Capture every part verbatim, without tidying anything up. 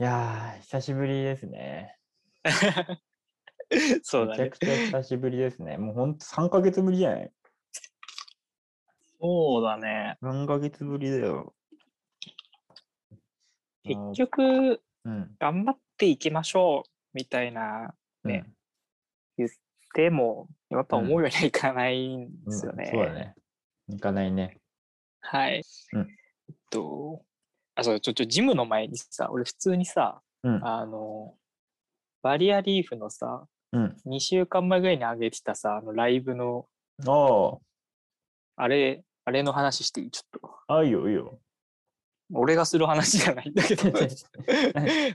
いやー、久しぶりですね。そうめだちゃね。くちゃ久しぶりですね。もうほんとさんかげつぶりじゃない？ そうだね。さんかげつぶりだよ。結も局、う、うん、頑張っていきましょうみたいなうね、ん、言っても、やっぱう思ん、うようにはいかないんでうん、すよそうだね。ね。いかないね。はい。うん、えっと、あ、そう、ちょ、ちょ、ジムの前にさ、俺普通にさ、うん、あの、バリアリーフのさ、うん。にしゅうかんまえぐらいに上げてたさ、あのライブの、ああれ、あれの話していい？ちょっと。あ、あ、いいよ、いいよ。俺がする話じゃないんだけど あ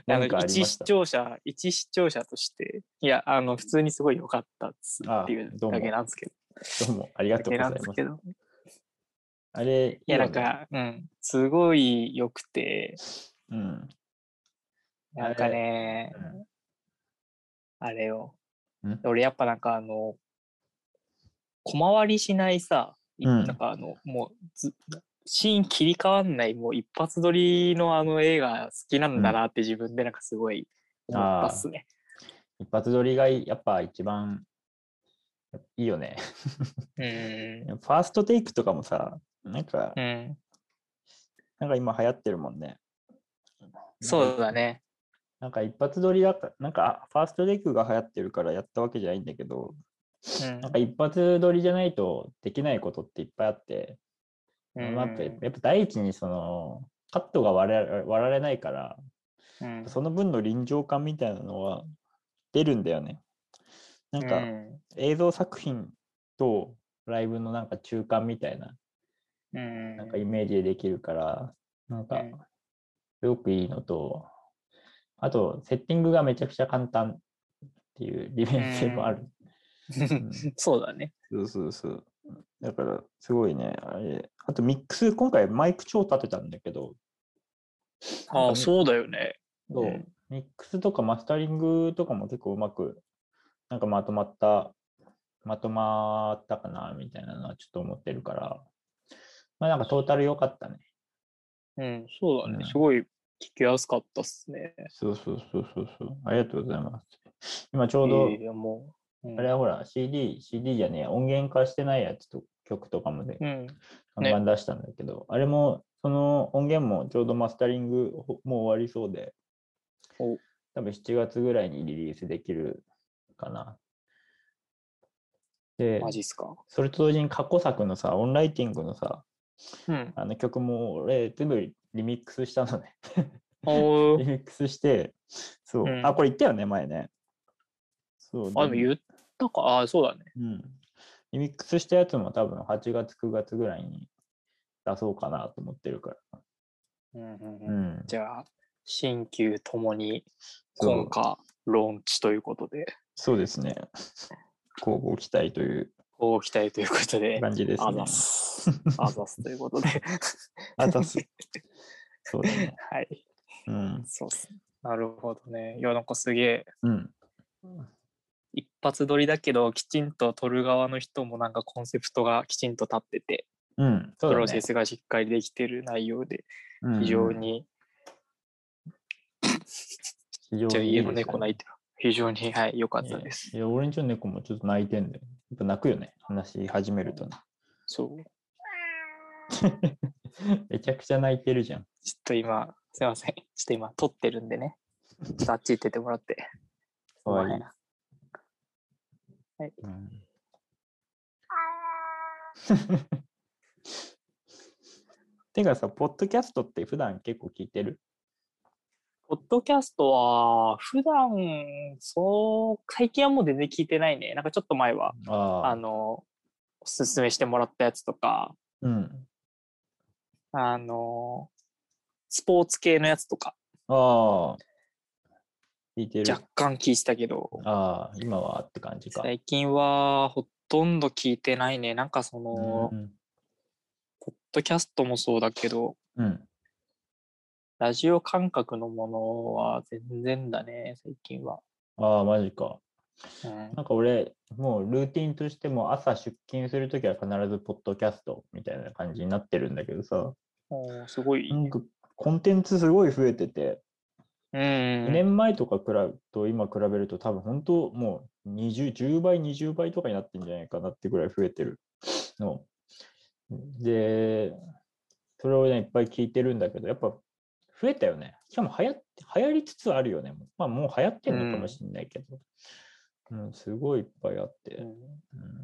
何の、かあり一まし視た？聴者、一視聴者として、いや、あの、普通にすごい良かったっすってあ、いうどうだけも、なんですけど、どうも、ありがだとうけごなんざでいすます。けど、あれ、いいいや、なよんね。か、うん、すごい良くて、うん。なあんかれ、ね、あれよ、うん。俺やっぱなんかあの、小回りしないさ、ういなんん。かあの、もうず、シーン切り替わんない、もう一発撮りのあの映画好きなうんだん。なって自分でなんかすごい思ったっああすね。ー、一発撮りがいいやっぱ一番いいよね。う フーん、ァーストテイクとかもさ、なんか、うん、なんか今流行ってるもんね。なんかそうい、だね。なんか一発撮りだか、なんかファーストテイクが流行ってるからやったわけじゃないんだけど、うなんかん、一発撮りじゃないとできないことっていっぱいあって、うまあやっぱん、やっぱ第一にそのカットが割ら割られないから、うん、その分の臨場感みたいなのは出るんだよね。なんうかん、映像作品とライブのなんか中間みたいな、うなんかイん、メージでできるから、なんうかん、すごくいいのと、あとセッティングがめちゃくちゃ簡単っていう利う便性もあん。る。うん。そうだね。そうそうそう。だから、すごいね、あれ。あと、ミックス、今回マイク超立てたんだけど、なんあかあ、ミ、そうだよね。うそん。う、ミックスとかマスタリングとかも結構うまく、なんかまとまった、まとまったかな、みたいなのはちょっと思ってるから、まあなんかトータル良かったね。うん、そううだね。すん。ごい聞きやすかったっすね。そうそうそうそうそう。ありがとうございます。今ちょういど、や、もう、うあれん、はほら、シーディー、シーディー じゃねえ、音源化してないやつと曲とかもね、うん、ガンガね、ン出したんだけど、あれも、その音源もちょうどマスタリングほもう終わりそうで、お、多分しちがつぐらいにリリースできるかな。マで、ジっすか。それと同時に過去作のさ、オンライティングのさ、うん。あの曲も俺全部リミックスしたのね。おリー、ミックスして、うそう、あ、ん。これ言ったよね、前ね。そう、あ、ででもも、言ったか。ああ、そうだね。うん。リミックスしたやつも多分はちがつ、くがつぐらいに出そうかなと思ってるから。うんうんううん。ん。じゃあ、新旧ともにそ今う、夏ローンチということで、そうですね。交互期待というご期待ということで、感じですあざね。す。あざすということで。あざす。そうだね。はい。うん。そうっすね。なるほどね。いや、なんかすげえ、うん。一発撮りだけど、きちんと撮る側の人もなんかコンセプトがきちんと立ってて、うん。そうプだロセね。スがしっかりできてる内容で、う非んう常ん。に、非常じゃあに家いいのですよ猫ね。泣いてる。非常に、はい、良かっいたや、でいす。や、俺んちの猫もちょっと泣いてんだよ。やっぱ泣くよね、話し始めるとね。そう。めちゃくちゃ泣いてるじゃん。ちょっと今、すいません。ちょっと今、撮ってるんでね。ちょっとあっち行っててもらって。すかんまわへいんい。な。はい。うん。てかさ、ポッドキャストって普段結構聞いてる？ポッドキャストは、普段、そう、会見はもう全然聞いてないね。なんかちょっと前は、あああ。の、おすすめしてもらったやつとか、うん。あの、スポーツ系のやつとか、ああ。聞いて若る。干聞いてたけど、ああ、今はって感じか。最近はほとんど聞いてないね。なんかそうの、ん。ポッドキャストもそうだけど、うん。ラジオ感覚のものは全然だね、最近は。ああ、マジか。うん。なんか俺、もうルーティンとしても朝出勤するときは必ずポッドキャストみたいな感じになってるんだけどさ、おー、すごいいいなんね。かコンテンツすごい増えてて、うんうん、にねんまえとかと今比べると多分本当もうにじゅう、じゅうばい、にじゅうばいとかになってんじゃないかなってぐらい増えてるの。で、それをね、いっぱい聞いてるんだけど、やっぱ増えたよね。しかも流行って、流行りつつあるよね。まあもう流行ってんのかもしれないけど。うん、うん、すごいいっぱいあって、うんう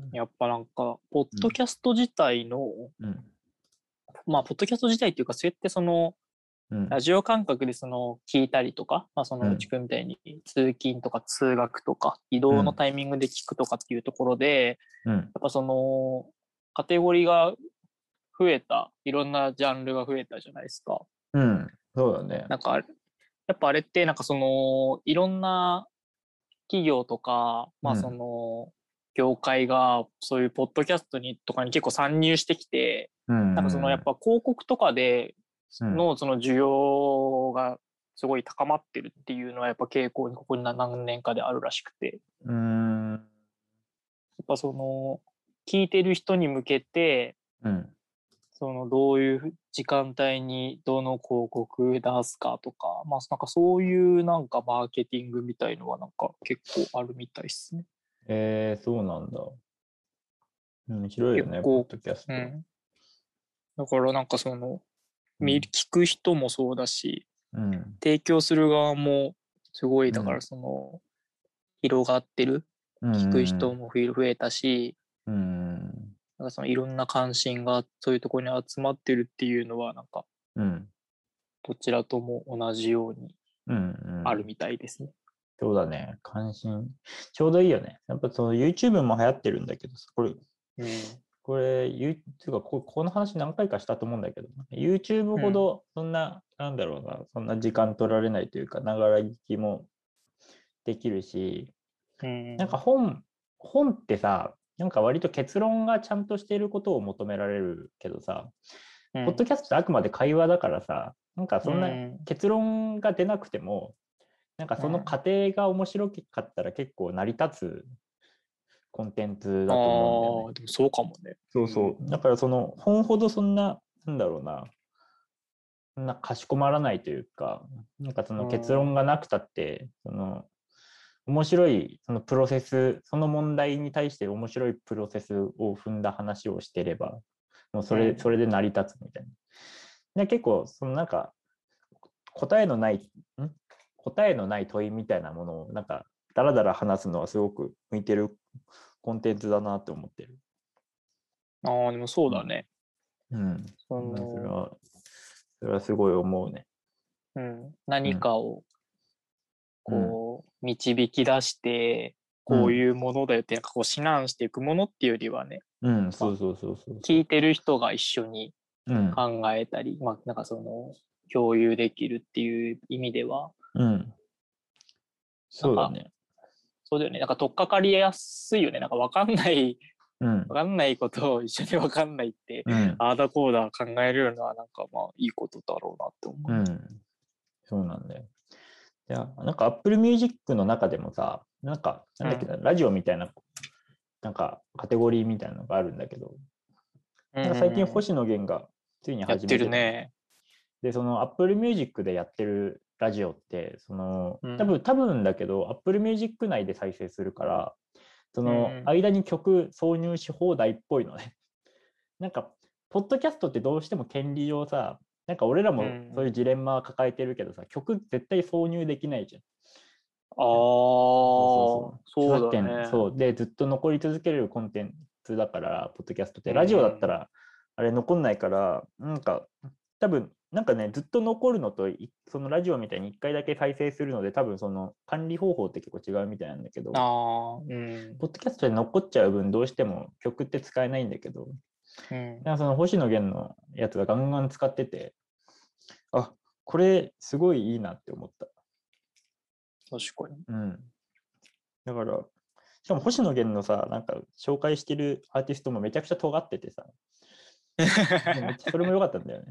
ん。やっぱなんか、ポッドキャスト自体の、うん、まあ、ポッドキャスト自体っていうか、それってその、うん、ラジオ感覚でその聞いたりとか、まあ、そのうちくんみたいに通勤とか通学とか移動のタイミングで聞くとかっていうところで、うん、やっぱそのカテゴリーが増えた、いろんなジャンルが増えたじゃないですか。うん、そうだね。なんかやっぱあれってなんかそのいろんな企業とか、まあその、うん業界がそういうポッドキャストにとかに結構参入してきて、うん、なんかそのやっぱ広告とかでのその需要がすごい高まってるっていうのはやっぱ傾向にここに何年かであるらしくて、うん、やっぱその聞いてる人に向けて、うん、そのどういう時間帯にどの広告出すかとか、まあなんかそういうなんかマーケティングみたいのはなんか結構あるみたいですね。えー、そうなんだ。うん、広いよね、ポッドキャスト、うん。だからなんかその、うん、聞く人もそうだし、うん、提供する側もすごいだからその、うん、広がってる、うんうんうん、聞く人も増えたし、うん、なんかそのいろんな関心がそういうところに集まってるっていうのはなんか、うん、どちらとも同じようにあるみたいですね。うんうんそうだね、関心ちょうどいいよね。やっぱその YouTube も流行ってるんだけどさ、これ、うん、これいうか こ, この話何回かしたと思うんだけど、 YouTube ほどそんな、うん、なんだろうな、そんな時間取られないというか、ながら聞きもできるし、うん、なんか本本ってさ、なんか割と結論がちゃんとしていることを求められるけどさ、うん、ポッドキャストってあくまで会話だからさ、なんかそんな結論が出なくても、うんなんかその過程が面白かったら結構成り立つコンテンツだと思うんだよね。ああ、でもそうかもね。そうそう。だからその本ほどそんな、なんだろうな、そんなかしこまらないというか、なんかその結論がなくたって、その面白いそのプロセス、その問題に対して面白いプロセスを踏んだ話をしてれば、もうそれ、それで成り立つみたいな。で結構そのなんか答えのない、ん答えのない問いみたいなものをなんかだらだら話すのはすごく向いてるコンテンツだなって思ってる。ああでもそうだね。うん。そのそれはそれはすごい思うね。うん。何かをこう、うん、導き出してこういうものだよってなんかこう指南していくものっていうよりはね。うん。まあ、そうそうそうそう。聞いてる人が一緒に考えたり、うん、まあなんかその共有できるっていう意味では。うん、そうだね。そうだよね。なんか取っかかりやすいよね。なんか分かんない、うん、分かんないことを一緒に分かんないって、うん、ああだこうだ考えるのはなんかまあいいことだろうなって思う。うん、そうなんだよ。いやなんか Apple Music の中でもさ、なんかなんだっけな、うん、ラジオみたいななんかカテゴリーみたいなのがあるんだけど、うん、なんか最近星野源がついに始めてる。やってるね。でその Apple Music でやってるラジオってその多分多分だけど Apple Music 内で再生するからその間に曲挿入し放題っぽいのね。なんかポッドキャストってどうしても権利上さ、なんか俺らもそういうジレンマ抱えてるけどさ、曲絶対挿入できないじゃん。ああ、そうだね。そうでずっと残り続けるコンテンツだからポッドキャストって、ラジオだったらあれ残んないから、なんか多分なんかね、ずっと残るのとそのラジオみたいにいっかいだけ再生するので、多分その管理方法って結構違うみたいなんだけど、あ、うん、ポッドキャストで残っちゃう分どうしても曲って使えないんだけど、うん、なんかその星野源のやつがガンガン使ってて、あ、これすごいいいなって思った。確かに、うん、だからしかも星野源のさ、なんか紹介してるアーティストもめちゃくちゃ尖っててさそれも良かったんだよね。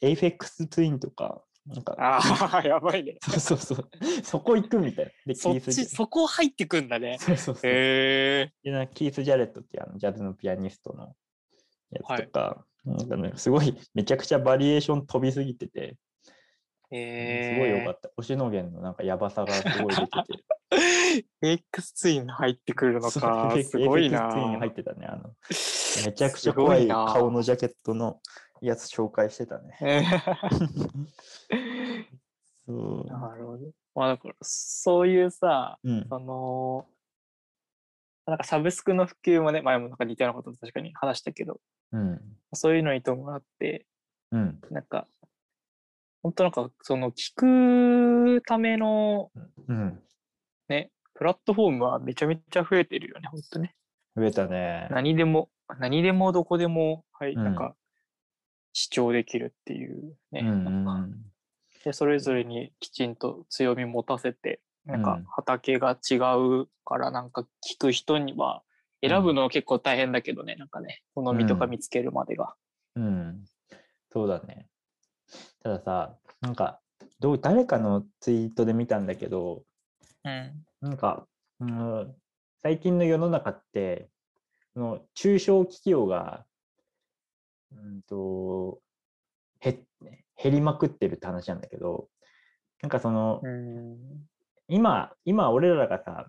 エイフェックスツインとか、なんかああやばいね。そうそうそう。そこ行くみたいな。でキース そ, そこ入ってくんだね。そうそうそう。へえ。でキース・ジャレットってあのジャズのピアニストのやつとか、はい、なんかねすごいめちゃくちゃバリエーション飛びすぎてて、えー、すごい良かった。星野源のなんかやばさがすごい出てて。エフエックス ツイン入ってくるのか。すごいな。エフエックス ツイン入ってたね。あのめちゃくちゃ怖い顔のジャケットのやつ紹介してたね。えー、そう。なるほど。まあだからそういうさ、うん、そのなんかサブスクの普及もね、前もなんか似たようなこと確かに話したけど、うん、そういうのに伴って、うん、なんか。本当なんかその聞くための、うん、ねプラットフォームはめちゃめちゃ増えてるよね。本当ね増えたね。何でも何でもどこでも、はいうん、なんか視聴できるっていうね、うんうん、なんかでそれぞれにきちんと強み持たせてなんか畑が違うからなんか聞く人には選ぶのは結構大変だけどね、うん、なんかね好みとか見つけるまでが、うんうん、そうだね。たださ、なんかどう誰かのツイートで見たんだけど、うん、なんか、うん、最近の世の中っての中小企業が、うん、と減りまくってるって話なんだけど、なんかその、うん、今今俺らがさ、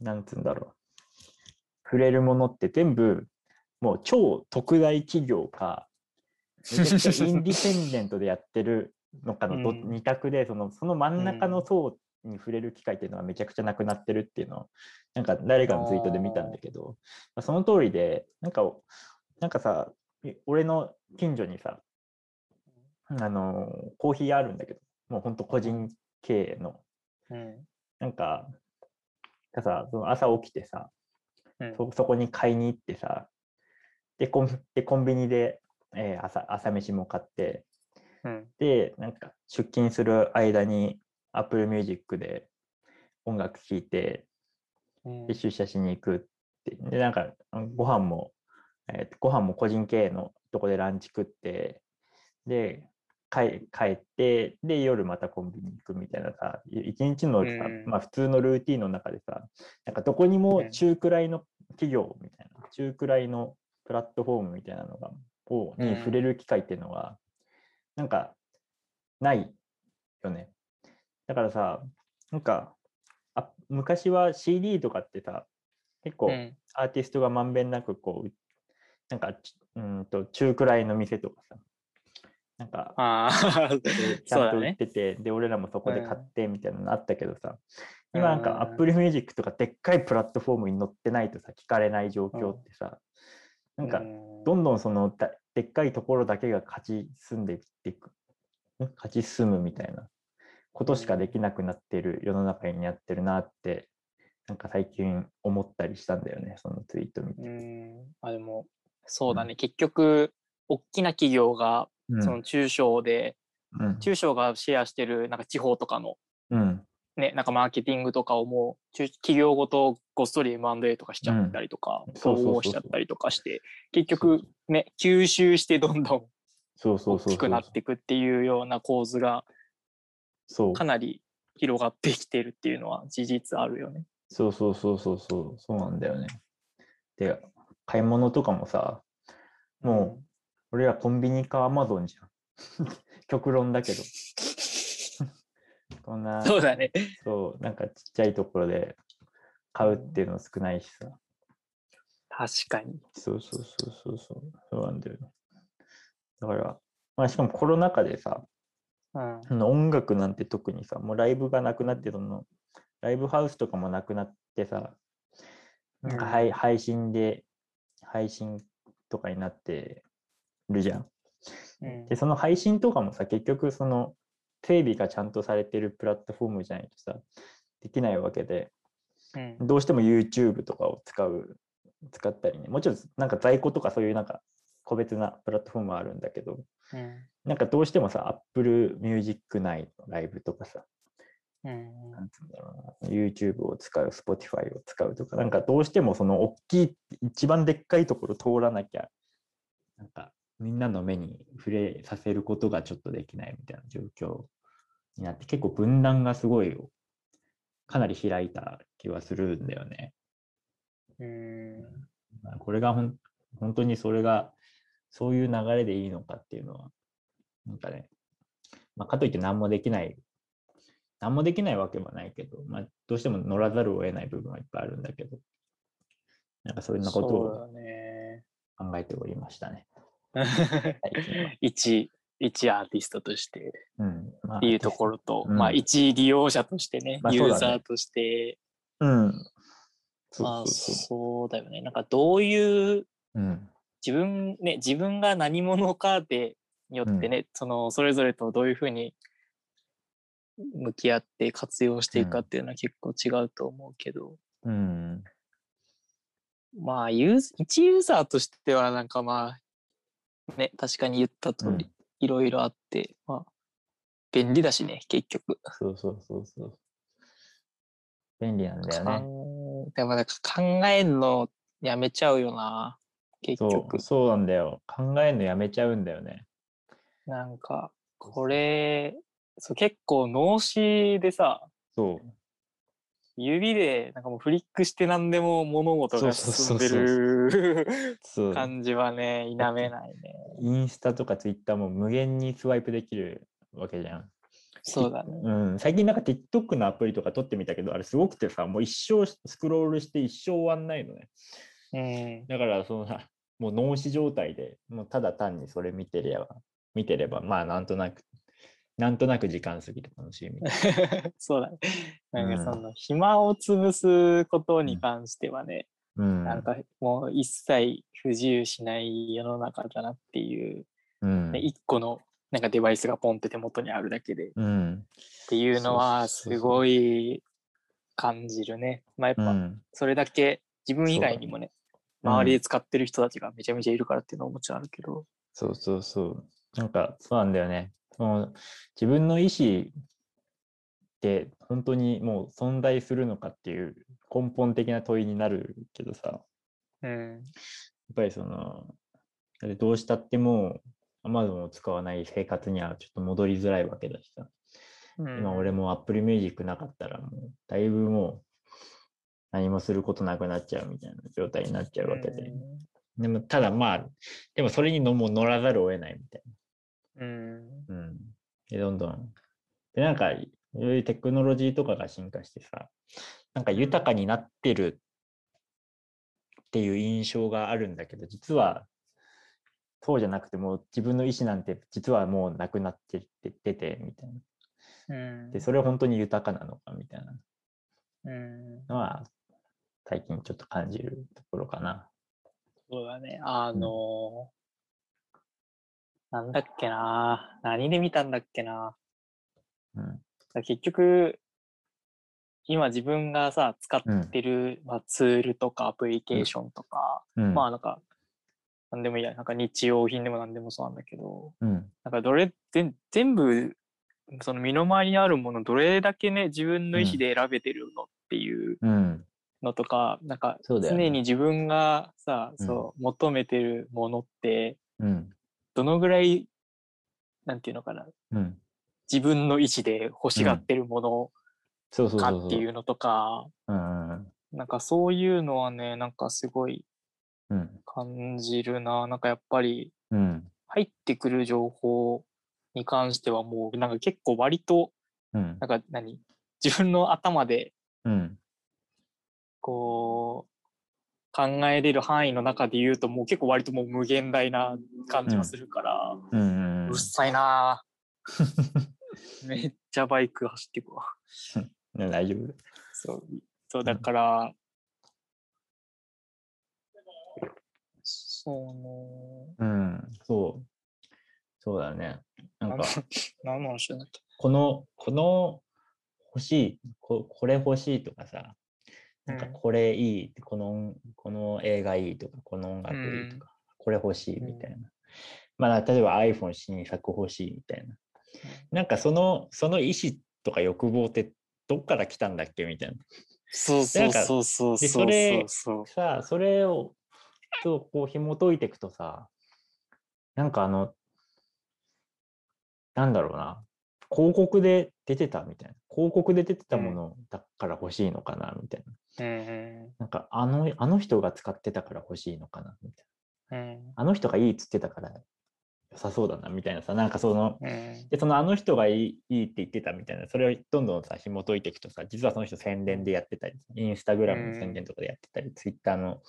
なんつうんだろう、触れるものって全部もう超特大企業か。めちゃくちゃインディペンデントでやってるのかのに択でその、その真ん中の層に触れる機会っていうのはめちゃくちゃなくなってるっていうのをなんか誰かのツイートで見たんだけど、その通りでなんか、なんかさ俺の近所にさあのコーヒー屋あるんだけどもうほんと個人経営の、うん、なんかさその朝起きてさ、うん、そ, そこに買いに行ってさでコン、でコンビニでえー、朝, 朝飯も買って、うん、でなんか出勤する間に Apple Music で音楽聴いて、うん、で出社しに行くってでなんかご飯も、えー、ご飯も個人経営のとこでランチ食ってで帰ってで夜またコンビニ行くみたいなさ一日のさ、うんまあ、普通のルーティーンの中でさなんかどこにも中くらいの企業みたいな、うん、中くらいのプラットフォームみたいなのがに触れる機会っていうのはなんかないよね。だからさなんかあ昔は シーディー とかってさ結構アーティストがまんべんなくこうなんかうんと中くらいの店とかさなんかちゃんと売ってて、ね、で俺らもそこで買ってみたいなのあったけどさ、うん、今なんか Apple Music とかでっかいプラットフォームに載ってないとさ聞かれない状況ってさ、うん、なんかどんどんそのでっかいところだけが勝ち進んでいっていく勝ち進むみたいなことしかできなくなっている世の中になってるなってなんか最近思ったりしたんだよねそのツイート見て。うんあでもそうだね、うん、結局大きな企業がその中小で、うん、中小がシェアしてるなんか地方とかの、うんね、なんかマーケティングとかをもう企業ごとごっそり エムアンドエー とかしちゃったりとか統合しちゃったりとかして結局ね吸収してどんどん大きくなっていくっていうような構図がかなり広がってきてるっていうのは事実あるよね。そうそうそうそうそうそうなんだよね。で買い物とかもさもう俺らコンビニかアマゾンじゃん極論だけどこんなそうだねそうなんかちっちゃいところで買うっていうの少ないしさ確かにそうそうそうそうそうそうなんだよね。だからまあしかもコロナ禍でさ、うん、音楽なんて特にさもうライブがなくなってそのライブハウスとかもなくなってさなんか、うん、配信で配信とかになってるじゃん、うん、でその配信とかもさ結局その整備がちゃんとされてるプラットフォームじゃないとさできないわけで、うん、どうしても YouTube とかを使う使ったりねもちろんなんか在庫とかそういうなんか個別なプラットフォームはあるんだけど、うん、なんかどうしてもさ Apple Music 内のライブとかさ、うん、なんて言うんだろうな YouTube を使う Spotify を使うとかなんかどうしてもその大きい一番でっかいところ通らなきゃなんかみんなの目に触れさせることがちょっとできないみたいな状況になって結構分断がすごいかなり開いた気はするんだよね。うーんこれがほん本当にそれがそういう流れでいいのかっていうのはなんかねまあ、かといって何もできない何もできないわけはないけど、まあ、どうしても乗らざるを得ない部分はいっぱいあるんだけど、なんかそんなことを考えておりましたね。一一アーティストとしてっていうところと、うんまあ、一利用者としてね、まあ、ユーザーとして、うん、まあそうだよね。なんかどういう、うん、自分ね自分が何者かでによってね、うん、そのそれぞれとどういうふうに向き合って活用していくかっていうのは結構違うと思うけど、うん、まあユー一ユーザーとしてはなんかまあね確かに言った通り。うんいろいろあって、まあ、便利だしね、結局。そうそうそうそう。便利なんだよね。でもなんか考えるのやめちゃうよな、結局。そう、そうなんだよ。考えるのやめちゃうんだよね。なんか、これ、そう結構脳死でさ、そう指でなんかもうフリックして何でも物事が進んでる感じはね否めないね。インスタとかツイッターも無限にスワイプできるわけじゃん。そうだね、うん、最近なんか TikTok のアプリとか撮ってみたけどあれすごくてさ、もう一生スクロールして一生終わんないのね、うん、だからそのさもう脳死状態でもうただ単にそれ見てれば見てればまあなんとなくなんとなく時間過ぎて楽しいみたいな。そうだね。なんかその、うん、暇を潰すことに関してはね、うん、なんかもう一切不自由しない世の中だなっていう、うんね、一個のなんかデバイスがポンって手元にあるだけで、うん、っていうのはすごい感じるね。まあやっぱそれだけ自分以外にもね、うん、周りで使ってる人たちがめちゃめちゃいるからっていうのももちろんあるけど。そうそうそう。なんかそうなんだよね。自分の意思って本当にもう存在するのかっていう根本的な問いになるけどさ、うん、やっぱりそのどうしたってもう Amazon を使わない生活にはちょっと戻りづらいわけだしさ、うん、今俺も Apple Music なかったらもうだいぶもう何もすることなくなっちゃうみたいな状態になっちゃうわけで、うん、でもただまあでもそれにのも乗らざるを得ないみたいな。うんうん、でどんどんでなんかいろいろテクノロジーとかが進化してさなんか豊かになってるっていう印象があるんだけど実はそうじゃなくてもう自分の意思なんて実はもうなくなってって出てみたいな、うん、でそれは本当に豊かなのかみたいなのは最近ちょっと感じるところかな。そうだねあのーうんなんだっけな何で見たんだっけな、うん、結局今自分がさ使ってる、うんまあ、ツールとかアプリケーションとか、うん、まあなんか何でもいいやなんか日用品でも何でもそうなんだけど、うん、なんかどれ全全部その身の回りにあるものどれだけね自分の意思で選べてるのっていうのとか、うん、なんか常に自分がさそう、ね、そう求めてるものって、うんどのぐらいなんていうのかな、うん、自分の意思で欲しがってるものかっていうのとかなんかそういうのはねなんかすごい感じるな、うん、なんかやっぱり入ってくる情報に関してはもうなんか結構割となんか何自分の頭でこう、うん考えれる範囲の中で言うともう結構割ともう無限大な感じがするから、うんうんうん、うっさいなめっちゃバイク走っていくわ大丈夫そう、そうだから、うん、そうねうんそうそうだねなんか何の話だっけこのこの欲しい こ, これ欲しいとかさなんかこれいい、この、この映画いいとか、この音楽いいとか、うん、これ欲しいみたいな。うん、まあ、例えば iPhone 新作欲しいみたいな。なんかその、その意思とか欲望ってどっから来たんだっけみたいな。そうそうそうそうそう。で、それさ、それをとこう紐解いていくとさ、なんかあの、なんだろうな。広告で出てたみたいな広告で出てたものだから欲しいのかなみたいな、うん、なんかあの、あの人が使ってたから欲しいのかなみたいな、うん、あの人がいいっつってたから良さそうだなみたいなさ、なんかその、うん、でそのあの人がいい、いいって言ってたみたいな、それをどんどんさ紐解いていくとさ、実はその人宣伝でやってたり、インスタグラムの宣伝とかでやってたり、うん、ツイッターの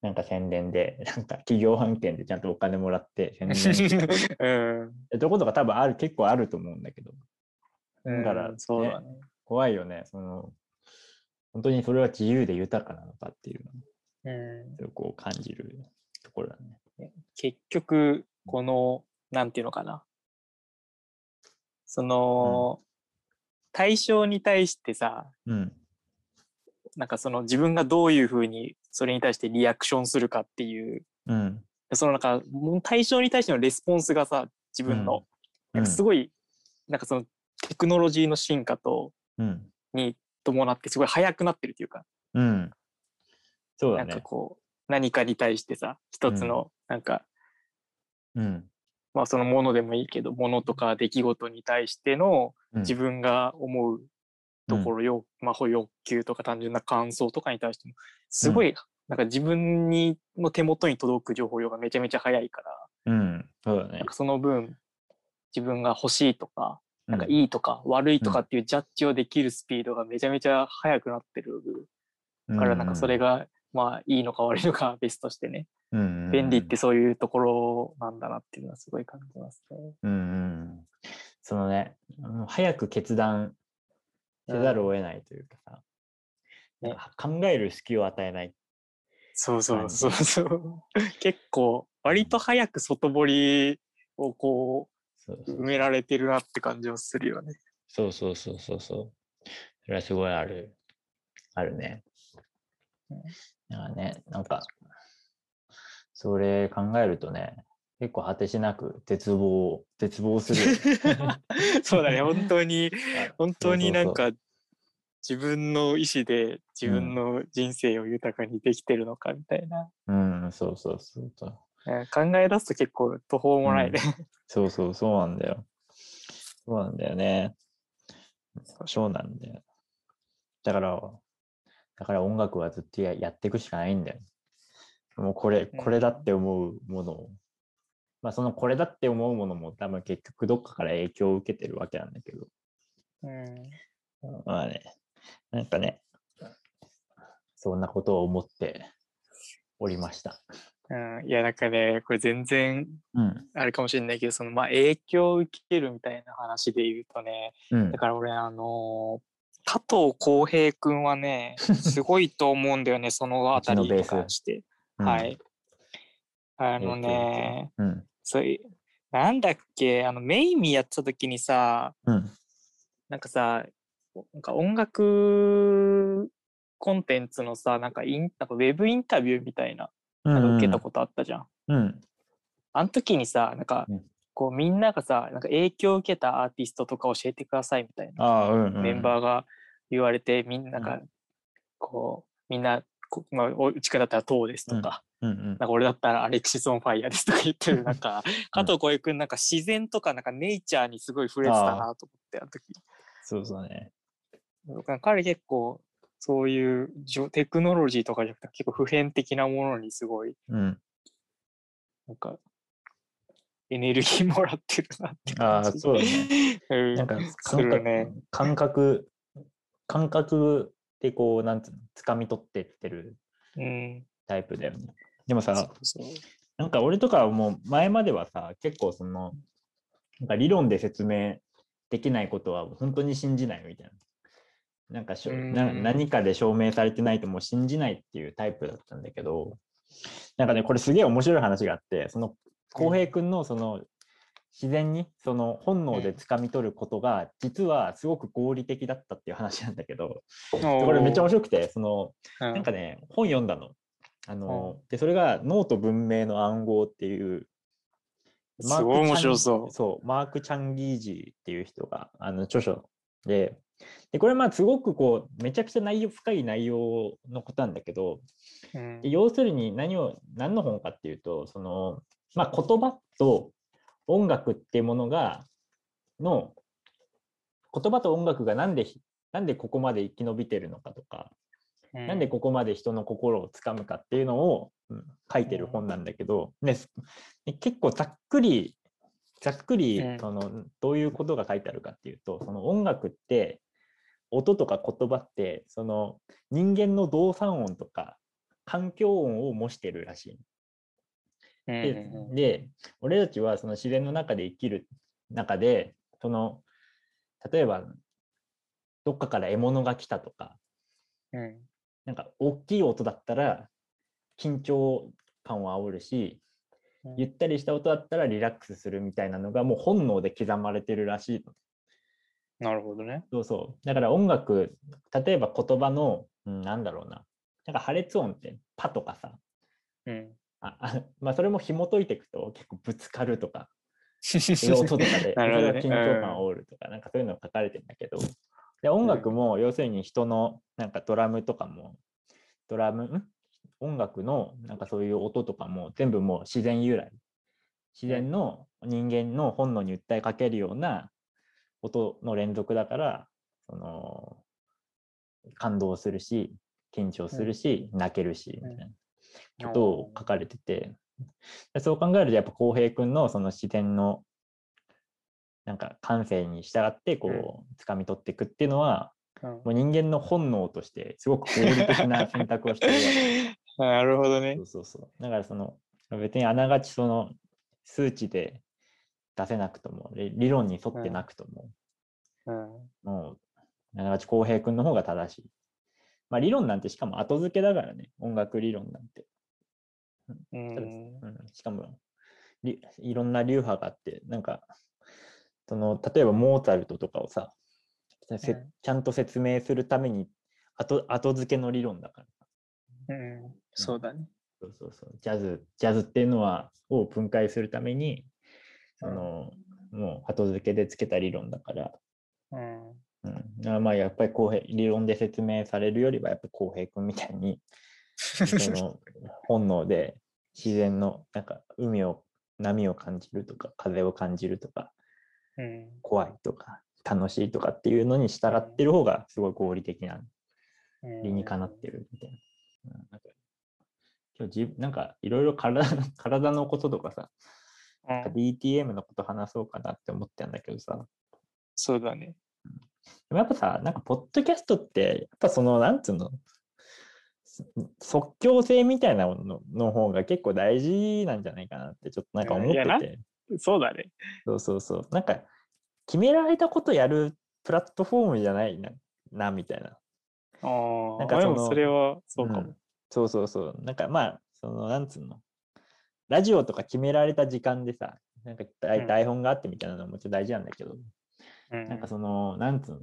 なんか宣伝で、なんか企業案件でちゃんとお金もらって宣伝、うん、ってとことか多分ある、結構あると思うんだけど、うん、だから、ね、そうだね、怖いよね、その本当にそれは自由で豊かなのかっていうのを、うん、こう感じるところだね。結局このなんていうのかな、その、うん、対象に対してさ、うん、なんかその自分がどういうふうにそれに対してリアクションするかっていう、うん、そのなんか対象に対してのレスポンスがさ、自分の、うん、なんかすごいなんかそのテクノロジーの進化と、うん、に伴ってすごい早くなってるというか、うん、そうだね。なんかこう何かに対してさ、一つのなんか、うん、まあそのものでもいいけど、ものとか出来事に対しての自分が思うところ、よ、うん、まあ欲求とか単純な感想とかに対してもすごいなんか自分にの手元に届く情報量がめちゃめちゃ早いから、うん、そうだね。なんかその分自分が欲しいとか、なんかいいとか悪いとかっていうジャッジをできるスピードがめちゃめちゃ速くなってるから、なんかそれがまあいいのか悪いのか別としてね、うんうんうん、便利ってそういうところなんだなっていうのはすごい感じますね。うんうん、そのね、早く決断せざるを得ないというかさ、うんね、考える隙を与えない。そうそうそうそう。結構割と早く外堀をこう、そうそうそう埋められてるなって感じはするよね。そうそうそうそうそう。それはすごいある。あるね。だからね、なんか、それ考えるとね、結構果てしなく絶望、絶望する。そうだね、本当に、本当になんか、自分の意思で自分の人生を豊かにできてるのかみたいな。うん、うん、そうそうそうそう。考え出すと結構途方もないね、うん。そうそうそうなんだよ。そうなんだよね。そうなんだよ。だからだから音楽はずっと や, やっていくしかないんだよ。もうこれこれだって思うものを、うん、まあそのこれだって思うものも多分結局どっかから影響を受けてるわけなんだけど。うん。まあね、なんかね、そんなことを思っておりました。うん、いやなんかね、これ全然あれかもしれないけど、うん、そのまあ影響を受けるみたいな話で言うとね、うん、だから俺あの加藤浩平くんはねすごいと思うんだよねそのあたりに関して、うん、はいあのね、うん、そういうなんだっけあのメイミやってた時にさ、うん、なんかさなんか音楽コンテンツのさなんかインなんかウェブインタビューみたいな。なんか受けたことあったじゃん。うん、あの時にさ、なんかこうみんながさ、なんか影響を受けたアーティストとか教えてくださいみたいな、うんうん、メンバーが言われて、みんながこうみんなこう、まあ、うちかだったらトーですとか、うんうんうん、なんか俺だったらアレクシスオンファイアですとか言ってるなんか加藤浩くんなんか自然とかなんかネイチャーにすごい触れてたなと思ってあの時。そうそうね。彼結構。そういうテクノロジーとかじゃなくて結構普遍的なものにすごい、うん、なんかエネルギーもらってるなって感じ。ああそうだね。うん、なんかするね。感覚感覚でこうなんつうの掴み取ってってるタイプだよね。うん、でもさそうそうなんか俺とかはもう前まではさ結構そのなんか理論で説明できないことは本当に信じないみたいな。なんかしょな何かで証明されてないともう信じないっていうタイプだったんだけど、なんかねこれすげえ面白い話があって、その浩平くんのその自然にその本能で掴み取ることが実はすごく合理的だったっていう話なんだけど、これめっちゃ面白くて、そのなんかね本読んだの、あのでそれが脳と文明の暗号っていうマーク面白そうそうマーク・チャンギージーっていう人があの著書で。でこれまあすごくこうめちゃくちゃ内容深い内容のことなんだけど、うん、要するに何を何の本かっていうと、その、まあ、言葉と音楽っていうものがの言葉と音楽がなんでなんでここまで生き延びてるのかとか、うん、なんでここまで人の心をつかむかっていうのを、うん、書いてる本なんだけど、ね、結構ざっくりざっくりそのどういうことが書いてあるかっていうと、その音楽って音とか言葉ってその人間の動産音とか環境音を模してるらしい。で, で俺たちはその自然の中で生きる中でその例えばどっかから獲物が来たとか、うん、なんか大きい音だったら緊張感を煽るし、うん、ゆったりした音だったらリラックスするみたいなのがもう本能で刻まれてるらしい。なるほどね。そうそう。だから音楽、例えば言葉の、うん、なんだろうな、なんか破裂音ってパとかさ、うん、ああまあそれも紐解いていくと結構ぶつかるとか、音とかで、それが緊張感を煽るとか、うん、なんかそういうのが書かれてるんだけど。で音楽も要するに人のなんかドラムとかもドラムん音楽のなんかそういう音とかも全部もう自然由来、自然の人間の本能に訴えかけるような音の連続だから、その感動するし緊張するし泣けるしみたいなことを書かれてて、そう考えるとやっぱ浩平君のその自然のなんか感性に従ってこう掴み取っていくっていうのは、うん、もう人間の本能としてすごく合理的な選択をしてる。なるほどね。そうそうそう。だからその別にあながちその数値で出せなくとも理論に沿ってなくとも、うんうん、もうあながち浩平君の方が正しい。まあ理論なんてしかも後付けだからね、音楽理論なんて。うんうん、しかもいろんな流派があってなんか。その例えばモーツァルトとかをさ、うん、ちゃんと説明するために 後, 後付けの理論だから、うんうん、そうだね。そうそうそう。ジャズ、ジャズっていうのはを分解するためにその、うん、もう後付けでつけた理論だから、うんうん、まあやっぱり公平理論で説明されるよりはやっぱり浩平君みたいにその本能で自然のなんか海を波を感じるとか風を感じるとか、うん、怖いとか楽しいとかっていうのに従ってる方がすごい合理的な理にかなってるみたいな。うん、なんか今日自なんかいろいろ体の体のこととかさ、なんか ディーティーエム のこと話そうかなって思ってたんだけどさ。そうだね。でもやっぱさ、なんかポッドキャストってやっぱそのなんつうの即興性みたいなものの方が結構大事なんじゃないかなってちょっとなんか思ってて。そうだね。そうそうそう。なんか決められたことやるプラットフォームじゃない な, なみたいな。ああ。なんかそのでもそれはそうかも、うん。そうそうそう。なんかまあそのなんつうのラジオとか決められた時間でさ、なんか台本があってみたいなのもちょっと大事なんだけど、うん、なんかそのなんつうの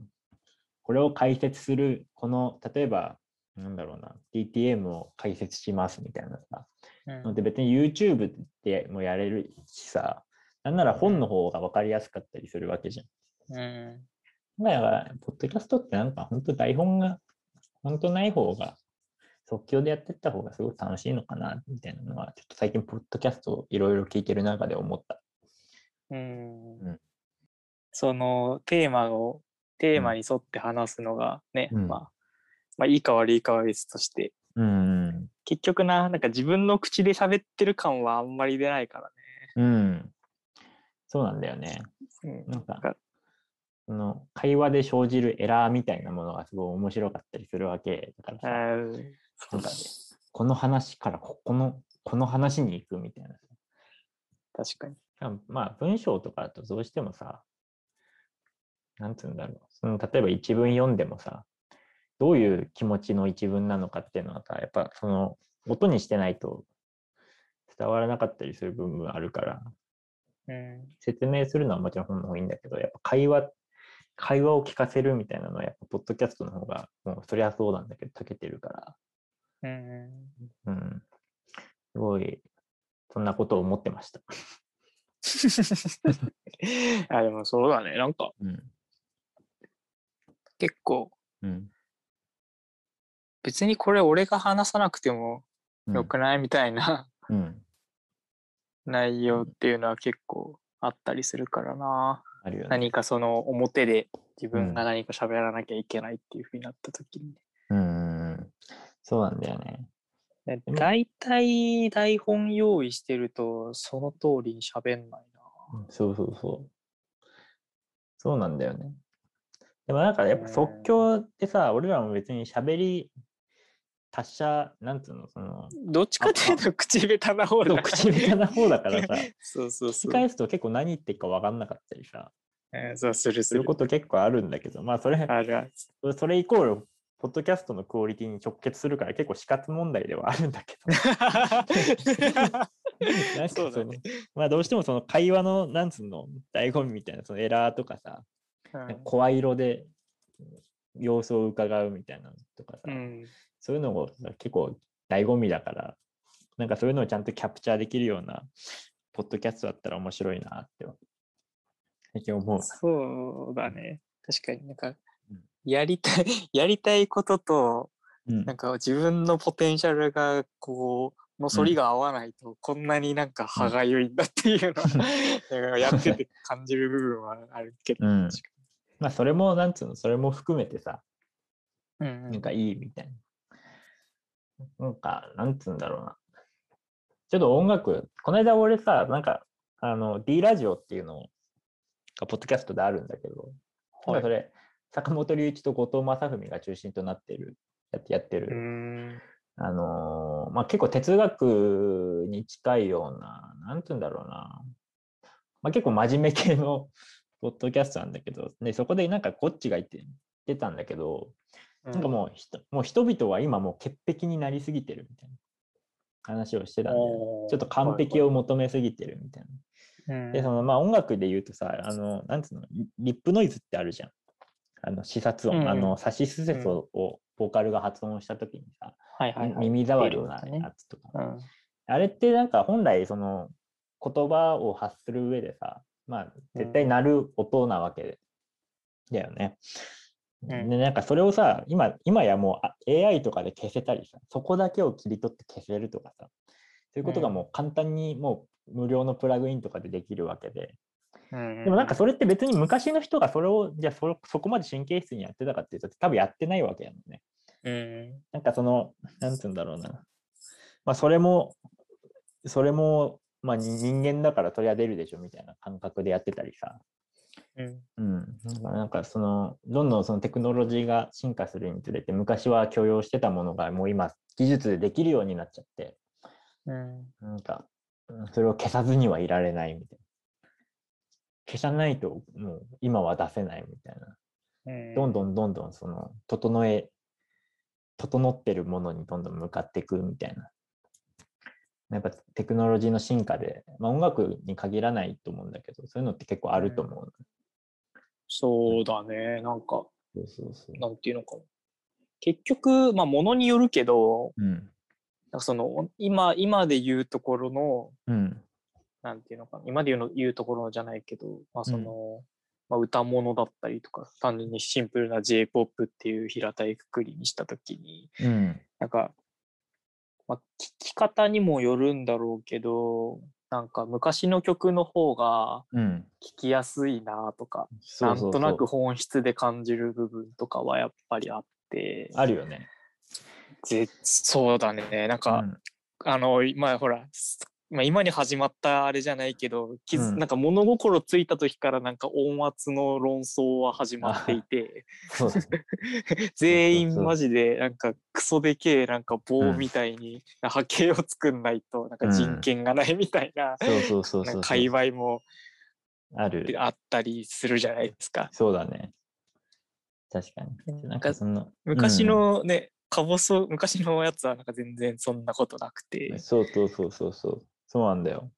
これを解説するこの例えばなんだろうな ディーティーエム を解説しますみたいなさ、うん、ので別に YouTube でもやれるしさ。なんなら本の方が分かりやすかったりするわけじゃん。うん。だから、ポッドキャストってなんか本当台本が本当ない方が即興でやってった方がすごい楽しいのかなみたいなのはちょっと最近ポッドキャストをいろいろ聞いてる中で思った。うん。うん、そのテーマをテーマに沿って話すのがね、うん、まあ、まあいいか悪いかは別として。うん。結局な、なんか自分の口で喋ってる感はあんまり出ないからね。うん。そうなんだよね。なんかその会話で生じるエラーみたいなものがすごい面白かったりするわけだからさ、なんかね、この話から こ, このこの話に行くみたいな。確かに。まあ文章とかだとどうしてもさ、なんていうんだろう。その例えば一文読んでもさ、どういう気持ちの一文なのかっていうのはさ、やっぱその音にしてないと伝わらなかったりする部分があるから。うん、説明するのはもちろん本の方がいいんだけど、やっぱ会話会話を聞かせるみたいなのはやっぱポッドキャストの方がもうそりゃそうなんだけど長けてるから、うんうん、すごいそんなことを思ってました。あでもそうだね、なんか、うん、結構、うん、別にこれ俺が話さなくてもよくない、うん、みたいな。うん内容っていうのは結構あったりするからな、あるよね、何かその表で自分が何か喋らなきゃいけないっていうふうになった時に、うん、うんそうなんだよね。だいたい台本用意してるとその通りに喋んないな。そうそうそう。そうなんだよね。でもなんかやっぱ即興ってさ、俺らも別に喋り、達者、なんつうの、その。どっちかっていうと口下手な方だから。口下手な方だからさ。そうそうそう。聞き返すと結構何言ってるか分かんなかったりさ。えー、そうするする。そういうこと結構あるんだけど、まあそれ、あるある。それイコール、ポッドキャストのクオリティに直結するから結構死活問題ではあるんだけど。なんかそのそうだね、まあどうしてもその会話のなんつうの醍醐味みたいなそのエラーとかさ、うん、声色で様子を伺うみたいなのとかさ、うん、そういうのも結構醍醐味だから、なんかそういうのをちゃんとキャプチャーできるようなポッドキャストだったら面白いなって最近思う。そうだね、確かになんかやりたいやりたいことと、うん、なんか自分のポテンシャルがこうの反りが合わないと、うん、こんなになんか歯がゆいんだっていうのは、うん、やってて感じる部分はあるけど、うん、まあそれもなんつうの、それも含めてさ、うんうん、なんかいいみたいな、なんかなんつうんだろうな、ちょっと音楽この間俺さ、なんかあの D ラジオっていうのがポッドキャストであるんだけど、はい、それ坂本龍一と後藤正文が中心となってるやってやってる。うーん、あのーまあ、結構哲学に近いような、なんていうんだろうな、まあ、結構真面目系のポッドキャストなんだけど、ね、そこでなんかこっちが言って出たんだけど、うん、なんかもうひともう人々は今もう潔癖になりすぎてるみたいな話をしてたんで、ちょっと完璧を求めすぎてるみたいな、はいはい、でそのまあ音楽で言うとさ、あのなんつうの、リップノイズってあるじゃん、あの視察音、うん、あのサシスセスを、うん、ボーカルが発音したときにさ、はいはいはい、耳障りなやつとか、ね、うん、あれってなんか本来その言葉を発する上でさ、まあ絶対鳴る音なわけだよね、うん、でなんかそれをさ、今今やもう エーアイ とかで消せたりさ、そこだけを切り取って消せるとかさ、そういうことがもう簡単にもう無料のプラグインとかでできるわけで、うん、でもなんかそれって別に昔の人がそれをじゃあ そ, そこまで神経質にやってたかっていうと多分やってないわけやもんね、うん、なんかそのなんていうんだろうな、まあそれもそれもまあ人間だからそれは出るでしょみたいな感覚でやってたりさ、うんうん、だからなんかそのどんどんそのテクノロジーが進化するにつれて昔は許容してたものがもう今技術でできるようになっちゃって、うん、なんかそれを消さずにはいられないみたいな、消さないともう今は出せないみたいな、うん、どんどんどんどんその整え整ってるものにどんどん向かっていくみたいな、やっぱテクノロジーの進化で、まあ、音楽に限らないと思うんだけど、そういうのって結構あると思う、うん、そうだね、なんかそうそうそう、なんていうのかな、結局まあものによるけど、うん、なんかその今今で言うところの、うん、なんていうのかな、今で言うの言うところじゃないけど、まあその、うん、まあ、歌物だったりとか、単純にシンプルな J-ポップ っていう平たいくくりにしたときに、うん、なんか、まあ、聞き方にもよるんだろうけど、なんか昔の曲の方が聞きやすいなとか、うん、なんとなく本質で感じる部分とかはやっぱりあって。あるよね。ぜそうだね。なんか、うん、あの、まあほら、まあ、今に始まったあれじゃないけど、うん、なんか物心ついた時からなんか音圧の論争は始まっていて、そうですね、全員マジでなんかクソでけえなんか棒みたいに波形を作んないとなんか人権がないみたいな界隈もあるあったりするじゃないですか。そうだね、確かに。なんかその昔のね、うん、かぼそ昔のやつはなんか全然そんなことなくて、そうそうそうそうそうそうなんだよ。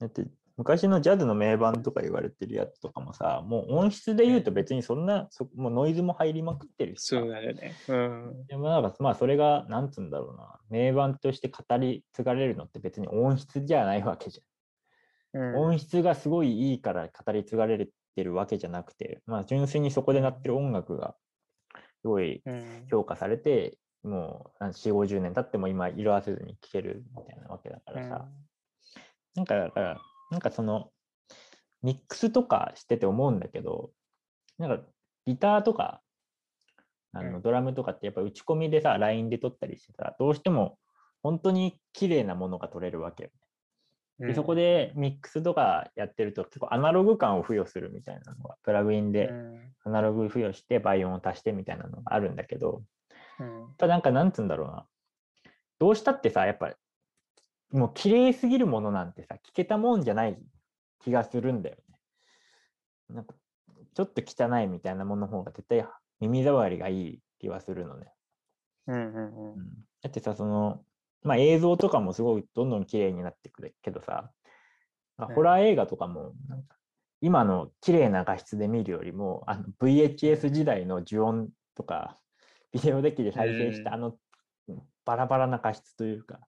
だって昔のジャズの名盤とか言われてるやつとかもさ、もう音質で言うと別にそんな、うん、そもうノイズも入りまくってるしさ。そうだよね。うん。でもなんかまあそれがなんつうんだろうな、名盤として語り継がれるのって別に音質じゃないわけじゃん。うん、音質がすごいいいから語り継がれてるわけじゃなくて、まあ純粋にそこで鳴ってる音楽がすごい評価されて、うん、もうよんじゅう、ごじゅうねん経っても今色あせずに聴けるみたいなわけだからさ、うん、なんかだからなんかそのミックスとかしてて思うんだけど、なんかギターとかあのドラムとかってやっぱ打ち込みでさ、うん、ラインで撮ったりしてさ、どうしても本当に綺麗なものが撮れるわけよね。でそこでミックスとかやってると結構アナログ感を付与するみたいなのがプラグインでアナログ付与して倍音を足してみたいなのがあるんだけど、うん、ただなんかなんつうんだろうな、どうしたってさやっぱもう綺麗すぎるものなんてさ聞けたもんじゃない気がするんだよね。なんかちょっと汚いみたいなものの方が絶対耳障りがいい気はするのね。うんうんうん、だってさそのまあ、映像とかもすごいどんどん綺麗になってくるけどさ、ホラー映画とかもなんか今の綺麗な画質で見るよりもあの ブイエイチエス 時代の呪音とかビデオデッキで再生したあのバラバラな画質というか、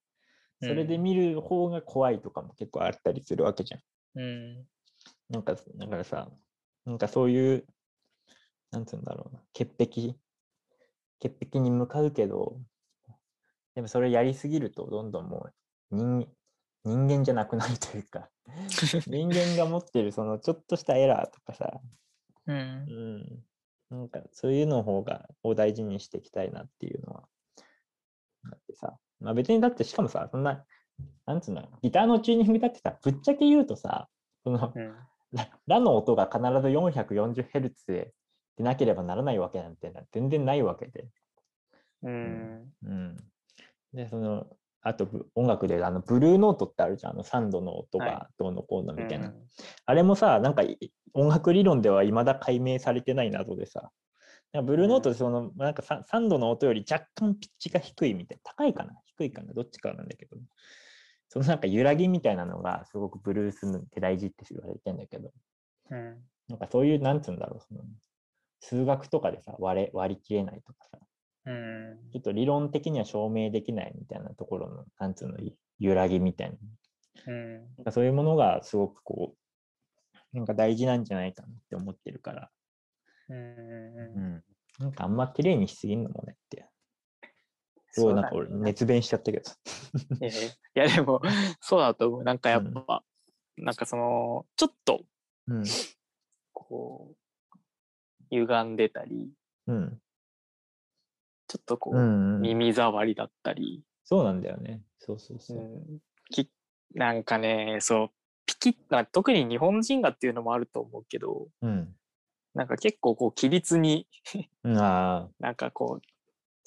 それで見る方が怖いとかも結構あったりするわけじゃん、うん、なんかだからさなんかそういうなんて言うんだろうな、潔癖潔癖に向かうけどでもそれやりすぎるとどんどんもう 人, 人間じゃなくなるというか人間が持ってるそのちょっとしたエラーとかさ、うんうん、なんかそういうの方がを大事にしていきたいなっていうのはだってさ、まあ、別にだってしかもさそんななんつうのギターのチューニングだってさぶっちゃけ言うとさその、うん、ラの音が必ず よんひゃくよんじゅうヘルツ でなければならないわけなんて全然ないわけで、うんうん、でそのあと音楽であのブルーノートってあるじゃん、あのさんどの音がどうのこうのみたいな、はい、うん、あれもさなんか音楽理論ではいまだ解明されてない謎でさ、なんかブルーノートってそのなんか さん, さんどの音より若干ピッチが低いみたいな、高いかな低いかなどっちかなんだけど、そのなんか揺らぎみたいなのがすごくブルースって大事って言われてんだけど、うん、なんかそういうなんつうんだろうその数学とかでさ割れ割り切れないとかさ、うん、ちょっと理論的には証明できないみたいなところのなんつうの揺らぎみたいな、うん、そういうものがすごくこうなんか大事なんじゃないかなって思ってるから、うんうん、なんかあんま綺麗にしすぎんのもねってすごいなんか俺熱弁しちゃったけどいやでもそうだと思う、なんかやっぱ、うん、なんかそのちょっと、うん、こう歪んでたり、うんちょっとこう、うんうん、耳障りだったり、そうなんだよね、そうそうそう、うん、きなんかねそうピキッな特に日本人がっていうのもあると思うけど、うん、なんか結構こう規律にあなんかこう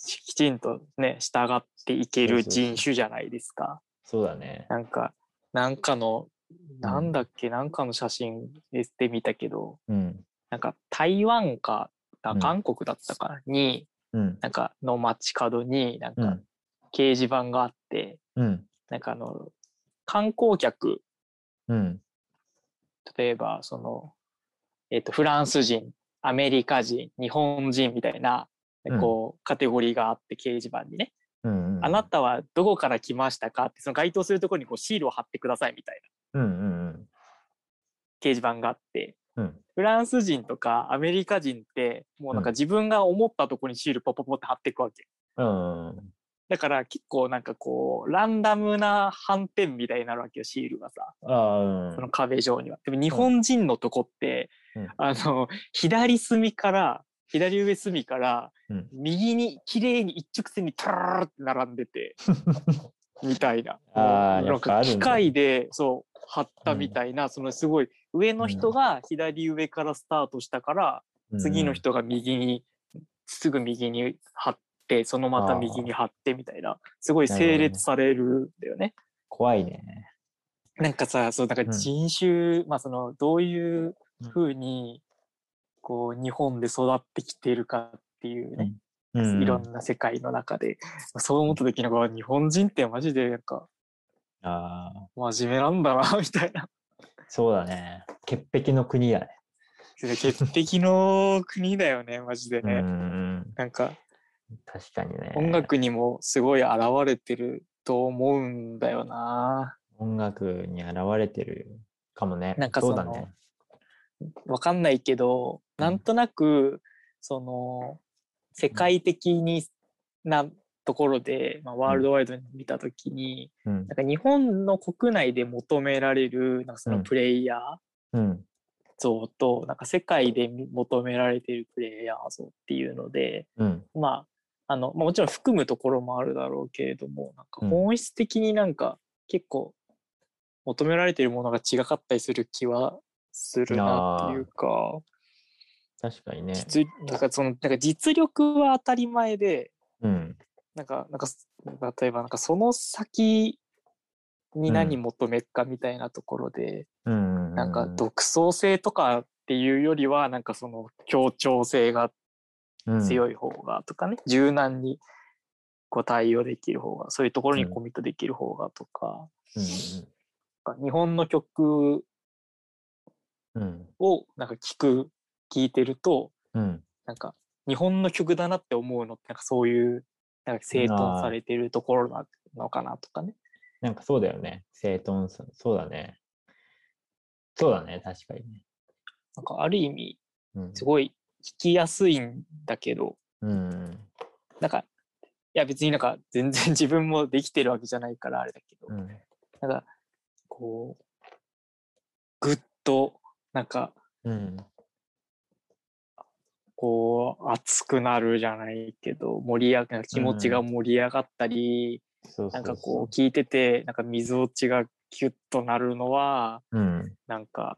きちんとね従っていける人種じゃないですか。そうだね。なんかなんかのなんだっけ、うん、なんかの写真で見たけど、うん、なんか台湾か韓国だったからに、うんなんかの街角になんか掲示板があって、うん、なんかあの観光客、うん、例えばその、えーと、フランス人アメリカ人日本人みたいなこう、うん、カテゴリーがあって掲示板にね、うんうん、あなたはどこから来ましたかってその該当するところにこうシールを貼ってくださいみたいな、うんうんうん、掲示板があって。うん、フランス人とかアメリカ人ってもうなんか自分が思ったとこにシールポポポって貼っていくわけ、うん、だから結構なんかこうランダムな斑点みたいになるわけよシールがさ、うん、その壁上には。でも日本人のとこって、うん、あの左隅から左上隅から右に綺麗に一直線にタラーって並んでてみたいななんか機械でそう貼ったみたいな、うん、そのすごい上の人が左上からスタートしたから、うん、次の人が右にすぐ右に貼ってそのまた右に貼ってみたいなすごい整列されるんだよね。怖いね。なんかさそうだから人種、うん、まあそのどういう風にこう日本で育ってきているかっていうね、うん、いろんな世界の中で、うん、そう思った時の日本人ってマジでなんかあ真面目なんだなみたいな。そうだね、潔癖の国だね。潔癖の国だよねマジでね。うんなんか確かにね音楽にもすごい現れてると思うんだよな。音楽に現れてるかもね。なんかそのそうだね、わかんないけどなんとなくその世界的になところで、まあ、ワールドワイドに見たときに、うん、なんか日本の国内で求められるなんかそのプレイヤー像と、うん、なんか世界で求められているプレイヤー像っていうので、うん、まああの、まあ、もちろん含むところもあるだろうけれどもなんか本質的になんか結構求められているものが違かったりする気はするなっていうか、確かにね、実なんかそのなんか実力は当たり前で、うん、なんかなんか例えばなんかその先に何求めっかみたいなところで、うん、なんか独創性とかっていうよりはなんかその協調性が強い方がとかね、うん、柔軟にこう対応できる方が、そういうところにコミットできる方がとか、うんうん、日本の曲をなんか聞く聴いてると、うん、なんか日本の曲だなって思うのってなんかそういうなんか整頓されてるところなのかなとかね。なんかそうだよね、整頓さ、そうだね、そうだね、確かにね。なんかある意味すごい聞きやすいんだけど、うん、なんかいや別になんか全然自分もできてるわけじゃないからあれだけど、うん、なんかこうぐっとなんか、うん。こう熱くなるじゃないけど盛り上が気持ちが盛り上がったり、うん、なんかこう聞いててなんか水落ちがキュッとなるのは、うん、なんか、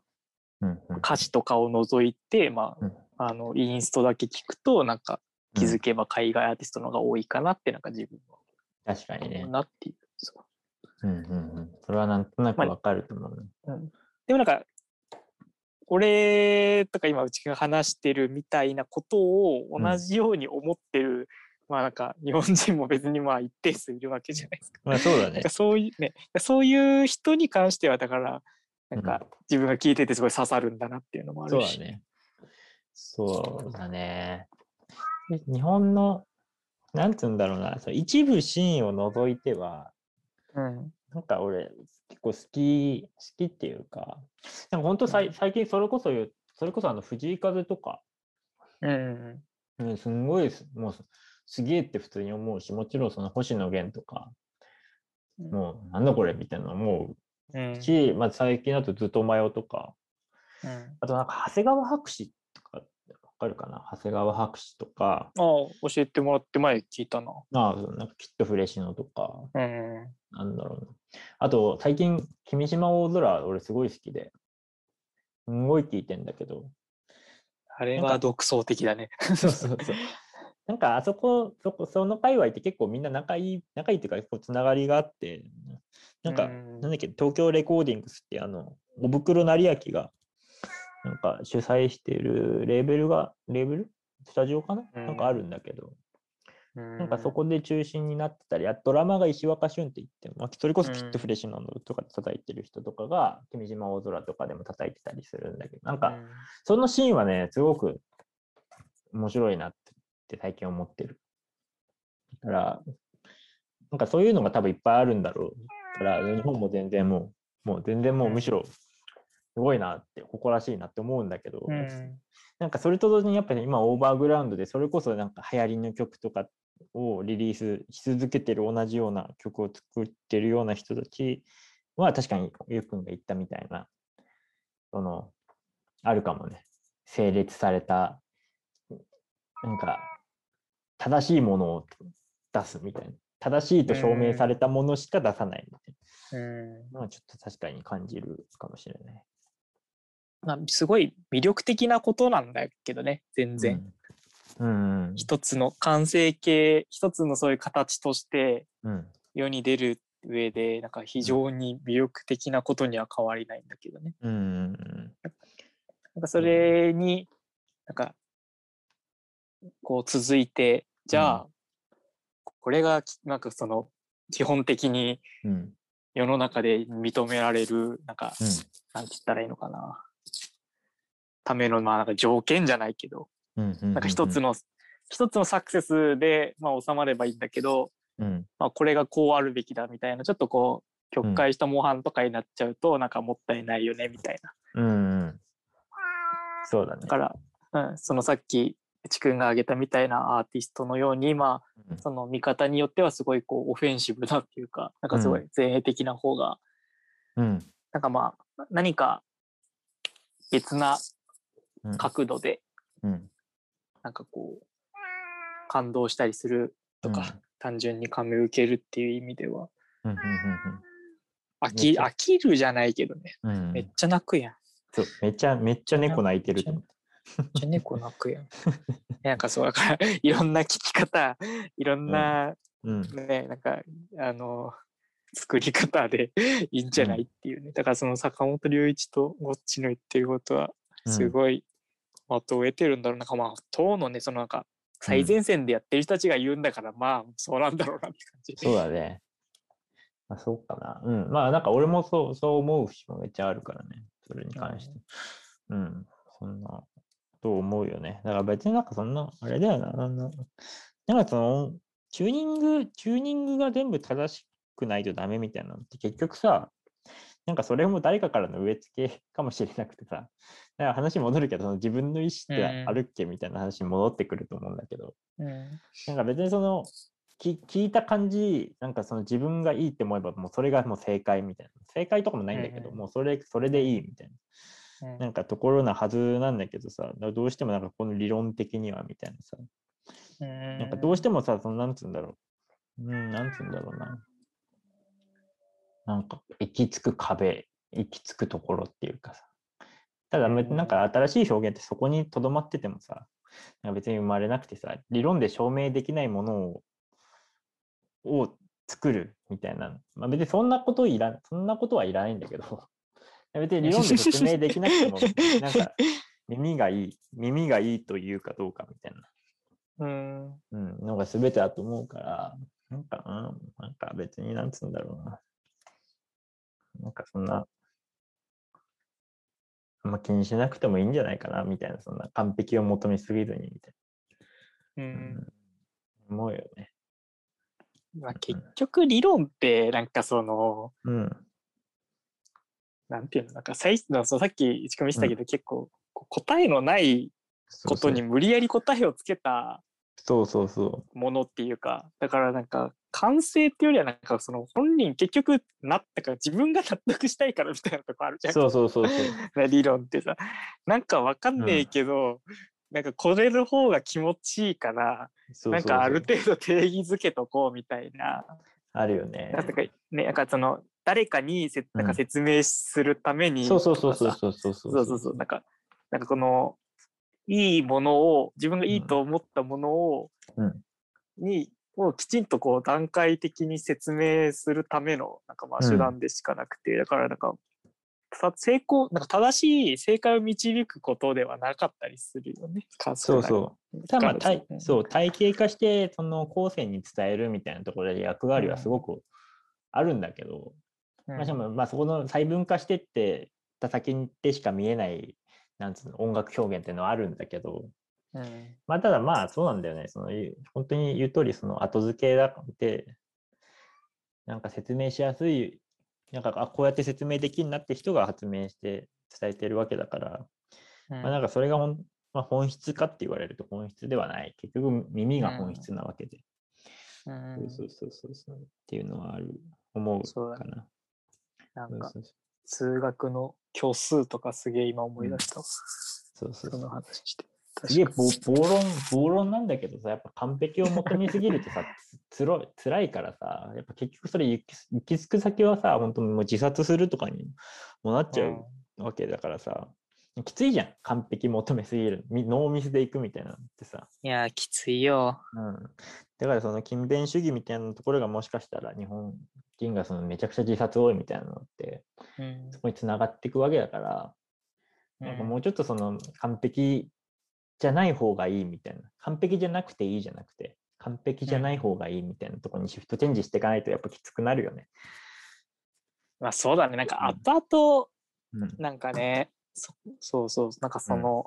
うんうん、歌詞とかを除いて、まあうん、あのインストだけ聞くとなんか気づけば海外アーティストの方が多いかなって、なんか自分は確かにねなっていう、そう、うんうんうん、それはなんとなくわかると思う、ねまあうん、でもなんか俺とか今うちが話してるみたいなことを同じように思ってる、うん、まあなんか日本人も別にまあ一定数いるわけじゃないですか。まあそうだね。なんかそういうね、そういう人に関してはだからなんか自分が聞いててすごい刺さるんだなっていうのもあるし。うん、そうだね。そうだね。日本のなんつうんだろうな、その一部シーンを除いては、うん、なんか俺。結構好き好きっていうか、でも本当最近それこそ言うそれこそあの藤井風とか、うん、うん、すんごいもうすげえって普通に思うし、もちろんその星野源とか、うん、もうなんだこれみたいなの思うし、うん、まあ最近だとずっとマヨとか、うん、あとなんか長谷川博士とかわかるかな、長谷川博士とか、ああ教えてもらって前聞いたな、ああなんかきっとフレシノとか、うん。なんだろうな、あと最近君島大空俺すごい好きですごい聴いてんだけど、あれは独創的だね。そうそうそう、なんかあそこそこその界隈って結構みんな仲いい仲いいっていうか結構つながりがあって、なんかんなんだっけ東京レコーディングスってあのおぶくろ成明がなんか主催しているレーベルがレーベルスタジオかな、なんかあるんだけど。なんかそこで中心になってたり、ドラマが石若俊って言って、まあ、それこそきっとフレッシュのとかで叩いてる人とかが、うん、君島大空とかでも叩いてたりするんだけど、なんかそのシーンはねすごく面白いなって最近思ってるから、なんかそういうのが多分いっぱいあるんだろうから、日本も全然もうもう全然もうむしろすごいなって誇らしいなって思うんだけど、うん、なんかそれと同時にやっぱり今オーバーグラウンドでそれこそなんか流行りの曲とかをリリースし続けてる、同じような曲を作ってるような人たちは確かにゆうくんが言ったみたいなそのあるかもね、整列されたなんか正しいものを出すみたいな、正しいと証明されたものしか出さないみたいな、うん、まあ、ちょっと確かに感じるかもしれない。まあ、すごい魅力的なことなんだけどね全然、うん、うんうん、一つの完成形、一つのそういう形として世に出る上でなんか非常に魅力的なことには変わりないんだけどね、うんうん、なんかそれになんかこう続いて、じゃあこれがなんかその基本的に世の中で認められるなんか、うん、なんて言ったらいいのかな、ためのまあなんか条件じゃないけど、なんか一つの、うんうんうん、一つのサクセスで、まあ、収まればいいんだけど、うん、まあ、これがこうあるべきだみたいな、ちょっとこう曲解した模範とかになっちゃうと、うん、なんかもったいないよねみたいな、うんうん、そうだね。だから、うん、そのさっきちくんが挙げたみたいなアーティストのように、まあ、その見方によってはすごいこうオフェンシブだっていうか、なんかすごい前衛的な方が、うん、なんかまあ何か別な角度で、うんうん、なんかこう感動したりするとか、うん、単純に感銘を受けるっていう意味では、うんうんうんうん、飽き、飽きるじゃないけどね、うん、めっちゃ泣くやん。そうめっちゃめっちゃ猫泣いてると思って。めっちゃ猫泣くやん。なんかそうだからいろんな聞き方、いろんな、うんうん、ねなんかあの作り方でいいんじゃないっていうね。だからその坂本龍一とゴッチの言ってることはすごい的を得てるんだろうな。まあ党のねそのなんか最前線でやってる人たちが言うんだから、うん、まあそうなんだろうなって感じ。そうだね。まあ、そうかな。うん。まあなんか俺もそうそう思う節もめっちゃあるからね。それに関して。うん。うん、そんなと思うよね。だから別になんかそんなあれだよな。なんななんかそのチューニングチューニングが全部正しくくないとダメみたいなのって結局さなんかそれも誰かからの植え付けかもしれなくてさ、だから話戻るけどその自分の意思ってあるっけみたいな話に戻ってくると思うんだけど、うん、なんか別にそのき聞いた感じなんかその自分がいいって思えばもうそれがもう正解みたいな、正解とかもないんだけど、うん、もうそれそれでいいみたいな、うん、なんかところなはずなんだけどさ、どうしてもなんかこの理論的にはみたいなさ、うん、なんかどうしてもさそのなんつうんだろう、うん、なんつうんだろうな。なんか行き着く壁、行き着くところっていうかさ、ただなんか新しい表現ってそこにとどまっててもさ、なんか別に生まれなくてさ、理論で証明できないものをを作るみたいな、まあ、別にそんなこといらそんなことはいらないんだけど、別に理論で説明できなくてもなんか耳がいい耳がいいというかどうかみたいな、うん、うん、のが全てだと思うから、なんか、うん、なんか別になんつうんだろうな。なんかそんなあんま気にしなくてもいいんじゃないかなみたいな、そんな完璧を求めすぎずにみたいな、うんうん、思うよね。まあ、結局理論ってなんかその、うん、なんていうのなんか最初のさっき一組したけど、うん、結構答えのないことに無理やり答えをつけたそうそうそうものっていうか、だからなんか完成っていうよりはなんかその本人結局なったから自分が納得したいからみたいなとこあるじゃん。そうそうそうそう理論ってさなんかわかんねえけど、うん、なんかこれの方が気持ちいいからそうそうそうなんかある程度定義づけとこうみたいなあるよね。なんかねなんかその誰かにせなんか説明するために、うん、そうそうそうそうそうそうそうそうそうなんかなんかこのいいものを自分がいいと思ったものを、うん、にをきちんとこう段階的に説明するためのなんかまあ手段でしかなくて、うん、だからなんか成功なんか正しい正解を導くことではなかったりするよね。そうそう。ただまあ体そう体系化してその後世に伝えるみたいなところで役割はすごくあるんだけど、うん、まあ、しかもまあそこの細分化してってた先でしか見えないなんつうの音楽表現っていうのはあるんだけど。うん、まあただまあそうなんだよね。その本当に言う通りその後付けだってなんか説明しやすいなんかあこうやって説明できるなって人が発明して伝えてるわけだから、うん、まあなんかそれがほん、まあ、本質かって言われると本質ではない、結局耳が本質なわけで、うん、そうそうそうそうっていうのはある思うかな。なんか数学の虚数とかすげえ今思い出した、うん、そうそうそうその話して。すげえ暴論暴論なんだけどさ、やっぱ完璧を求めすぎるとさつろつらいからさ、やっぱ結局それ行き着く先はさ本当にもう自殺するとかにもなっちゃうわけだからさ、うん、きついじゃん完璧求めすぎるノーミスで行くみたいなのってさ、いやきついよ、うん、だからその勤勉主義みたいなところがもしかしたら日本人がそのめちゃくちゃ自殺多いみたいなのって、うん、そこに繋がっていくわけだから、うん、なんかもうちょっとその完璧じゃない方がいいみたいな、完璧じゃなくていいじゃなくて完璧じゃない方がいいみたいなところにシフトチェンジしていかないとやっぱきつくなるよね。まあそうだね、なんか後々、うん、なんかね、うん、そ, そうそうなんかその、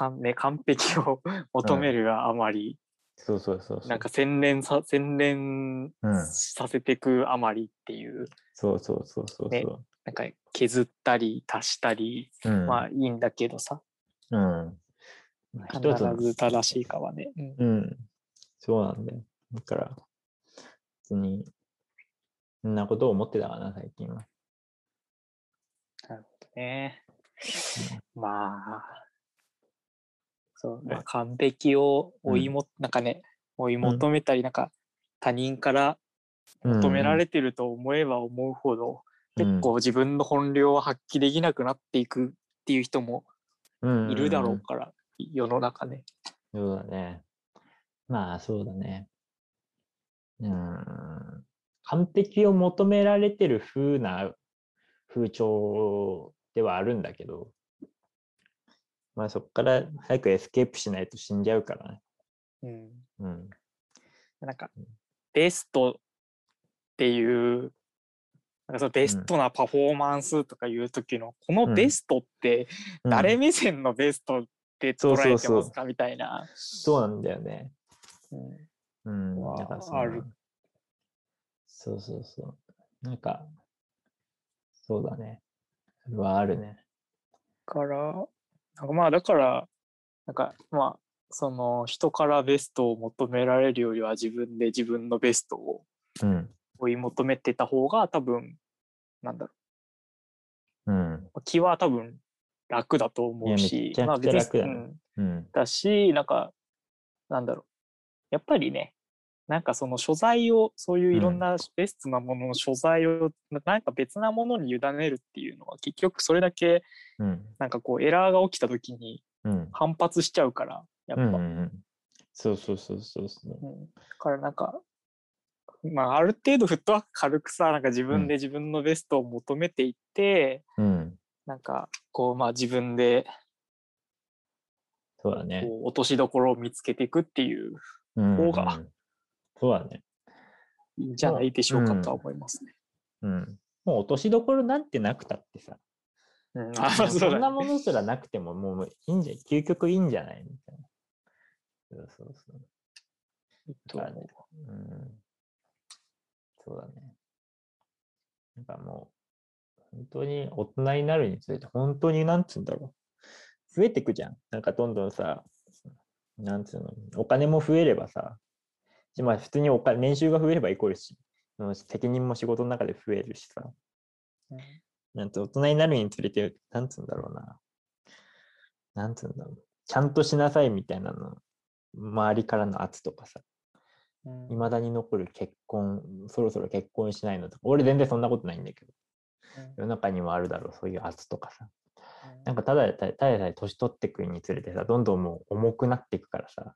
うんね、完璧を求めるがあまり、うん、そうそうそうそうなんか洗練さ洗練させていくあまりっていう、うん、そうそうそうそうそう、ね、なんか削ったり足したり、うん、まあいいんだけどさ。うん、必ず正しいかはね、うん、うん、そうなんだよ。だから別にそんなことを思ってたかな最近は。なるほどね。まあそう、まあ、完璧を追いも、うん、なんかね追い求めたり、うん、なんか他人から求められてると思えば思うほど、うん、結構自分の本領を発揮できなくなっていくっていう人もいるだろうから、うん、世の中ね。そうだね。まあそうだね。うん、完璧を求められてる風な風潮ではあるんだけど、まあそこから早くエスケープしないと死んじゃうからね。うん。うん、なんかベストっていう、なんかそのベストなパフォーマンスとかいう時の、うん、このベストって誰目線のベストって捉えてますかみたいな。そうなんだよね。うん。うん、なんかそのある。そうそうそう。なんかそうだね。はあるね。からなんかまあだからなんかまあその人からベストを求められるよりは自分で自分のベストを追い求めてた方が多分なんだろう、うん、気は多分楽だと思うし、まあ楽だ、ね、うん、だしなんかなんだろうやっぱりねなんかその所在をそういういろんなベストなものの所在をなんか別なものに委ねるっていうのは結局それだけなんかこうエラーが起きた時に反発しちゃうからやっぱ、うんうんうん、そうそうそうそうそう、うん、だからなんかまあある程度フットワーク軽くさなんか自分で自分のベストを求めていって、うん、なんかこうまあ自分でそうだねこう落としどころを見つけていくっていう方が、うんうんそうだね。いいんじゃないでしょうかとは思いますね。うん。うん、もう落としどころなんてなくたってさ。うん、あそ, う、ね、そんなものすらなくてももういいんじゃ究極いいんじゃないみたいな。そうそうそう。そうだね。うん。そうだね。なんかもう本当に大人になるにつれて本当になんつうんだろう。増えてくじゃん。なんかどんどんさ、なんつうの、お金も増えればさ。まあ、普通にお金年収が増えればイコールし責任も仕事の中で増えるしさ、うん、なんて大人になるにつれてなんつうんだろうななんつうんだろうちゃんとしなさいみたいなの周りからの圧とかさ、うん、未だに残る結婚そろそろ結婚しないのとか俺全然そんなことないんだけど、うん、世の中にもあるだろうそういう圧とかさ、うん、なんかただただただ年取っていくにつれてさどんどんもう重くなっていくからさ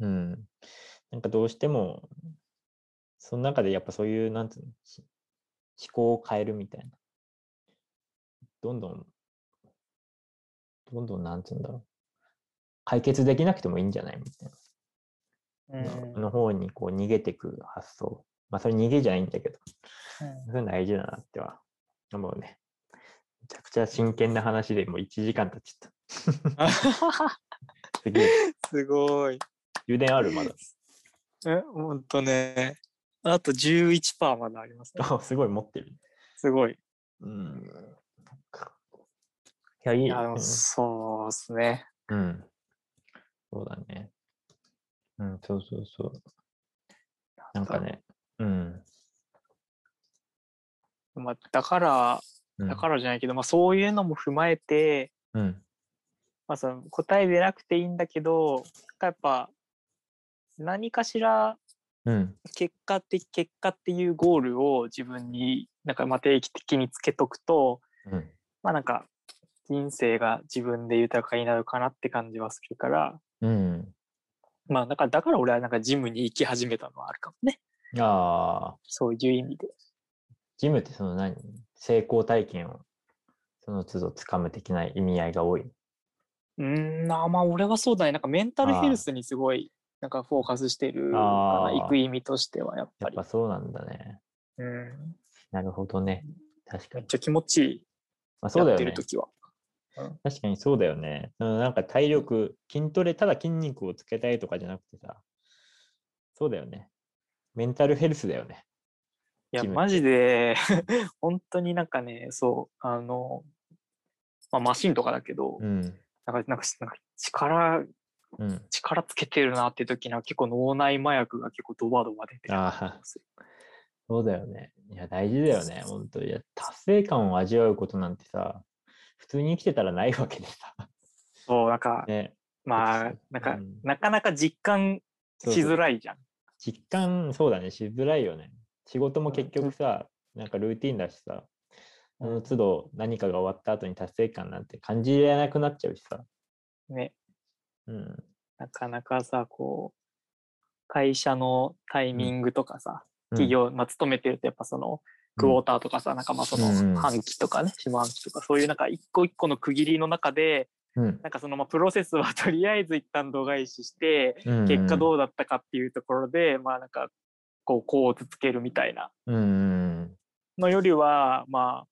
うん、うんなんかどうしてもその中でやっぱそういうなんていうの思考を変えるみたいなどんどんどんどんなんていうんだろう解決できなくてもいいんじゃないみたいな、うん、の, の方にこう逃げてく発想まあそれ逃げじゃないんだけど、うん、そういうの大事だなってはもうねめちゃくちゃ真剣な話でもういちじかん経っちゃった次すごい充電あるまだえほんとねあと じゅういちパーセント まだあります、ね、あすごい持ってるすごいうんいやいいよ、ね、そうですねうんそうだねうんそうそうそうなんかねうんまあだからだからじゃないけど、うんまあ、そういうのも踏まえて、うんまあ、その答え出なくていいんだけどやっぱ何かしら結果的、うん、結果っていうゴールを自分になんかまあ定期的につけとくと、うん、まあなんか人生が自分で豊かになるかなって感じはするから、うん、まあだからだから俺はなんかジムに行き始めたのはあるかもね。ああ、そういう意味で。ジムってその何成功体験をその都度つかむ的な意味合いが多い。うーん、まあ俺はそうだね。なんかメンタルヘルスにすごい。なんかフォーカスしてるかな行く意味としてはやっぱりやっぱそうなんだねうんなるほどね確かにめっちゃ気持ちいい、まあそうだよね、やってる時は、うん、確かにそうだよねなんか体力筋トレただ筋肉をつけたいとかじゃなくてさそうだよねメンタルヘルスだよねいやマジで本当になんかねそうあの、まあ、マシンとかだけど、うん、なんかなんか力うん、力つけてるなって時には結構脳内麻薬が結構ドバドバ出てるあそうだよねいや大事だよね本当にいや達成感を味わうことなんてさ普通に生きてたらないわけでさそうなんか、ね、まあなんか、うん、なかなか実感しづらいじゃん実感、そうだね、しづらいよね。仕事も結局さ、なんかルーティンだしさ、その都度何かが終わった後に達成感なんて感じられなくなっちゃうしさ。ね。うん。なかなかさ、こう、会社のタイミングとかさ、うん、企業、まあ、勤めてるとやっぱその、クォーターとかさ、なんかまあその半期とかね、下半期とか、そういうなんか一個一個の区切りの中で、うん、なんかそのまあプロセスはとりあえず一旦度外視して、うんうん、結果どうだったかっていうところで、まあなんか、こう、こうつつけるみたいな。うん。のよりは、まあ、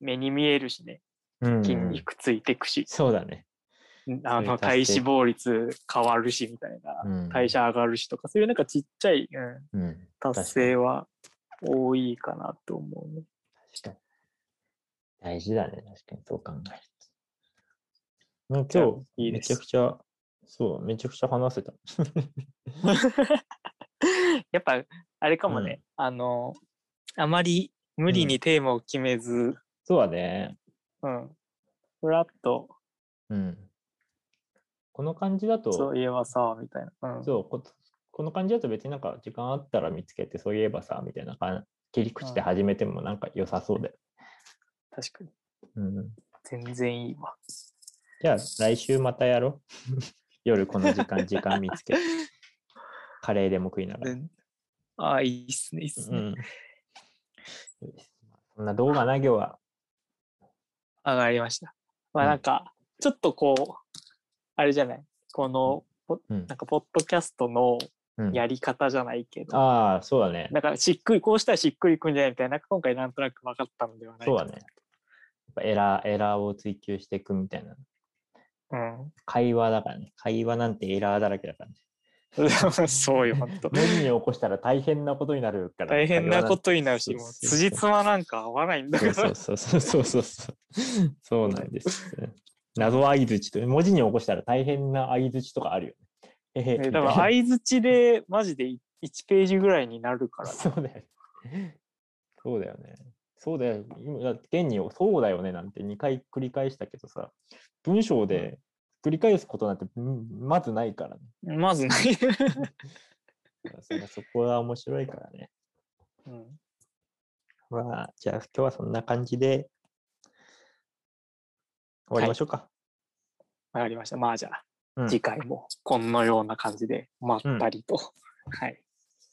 目に見えるしね、筋肉ついてくし。うん、そうだね。あの体脂肪率変わるしみたいな、うん、代謝上がるしとか、そういうなんかちっちゃい、うんうん、達成は多いかなと思うね。確かに大事だね。確かにそう考えると。今日いいめちゃくちゃそうめちゃくちゃ話せた。やっぱあれかもね、うん、あのあまり無理にテーマを決めず、うん、そうだね。うん。ふらっと。うん。この感じだとそういえばさみたいな、うん、そう こ, この感じだと別になんか時間あったら見つけてそういえばさみたいな切り口で始めてもなんか良さそうだよ、うん、確かに、うん、全然いいわ。じゃあ来週またやろう。夜この時間時間見つけてカレーでも食いながら、うん、ああいいっすねいいっすね、うん、そんな動画な業は上がりました。まあなんか、うん、ちょっとこうあれじゃない、このポ、うん、なんかポッドキャストのやり方じゃないけど、うん、ああそうだね。だからしっくりこうしたらしっくりくんじゃないみたいな、今回なんとなく分かったのではないかな。そうだね。やっぱエラーエラーを追求していくみたいな。うん。会話だからね。会話なんてエラーだらけだからね。そうよ本当。何に起こしたら大変なことになるから。大変なことになるし、もう辻褄なんか合わないんだから。そうそうそうそうそう。そうなんです、ね。謎相槌と文字に起こしたら大変な相槌とかあるよね。ええ、だから相槌でマジでいちページぐらいになるから、ね。そうだよね。そうだよね。そうだよ。今現にそうだよねなんてにかい繰り返したけどさ、文章で繰り返すことなんてまずないからね。まずない。そこは面白いからね。うん。まあじゃあ今日はそんな感じで。終わりましょうか。わかりました。まあじゃあ、うん、次回もこのような感じでまったりと、うん、はい。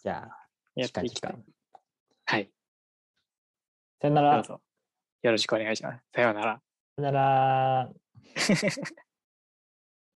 じゃあやっていきたい。はい。さよなら。よろしくお願いします。さよなら。さよなら。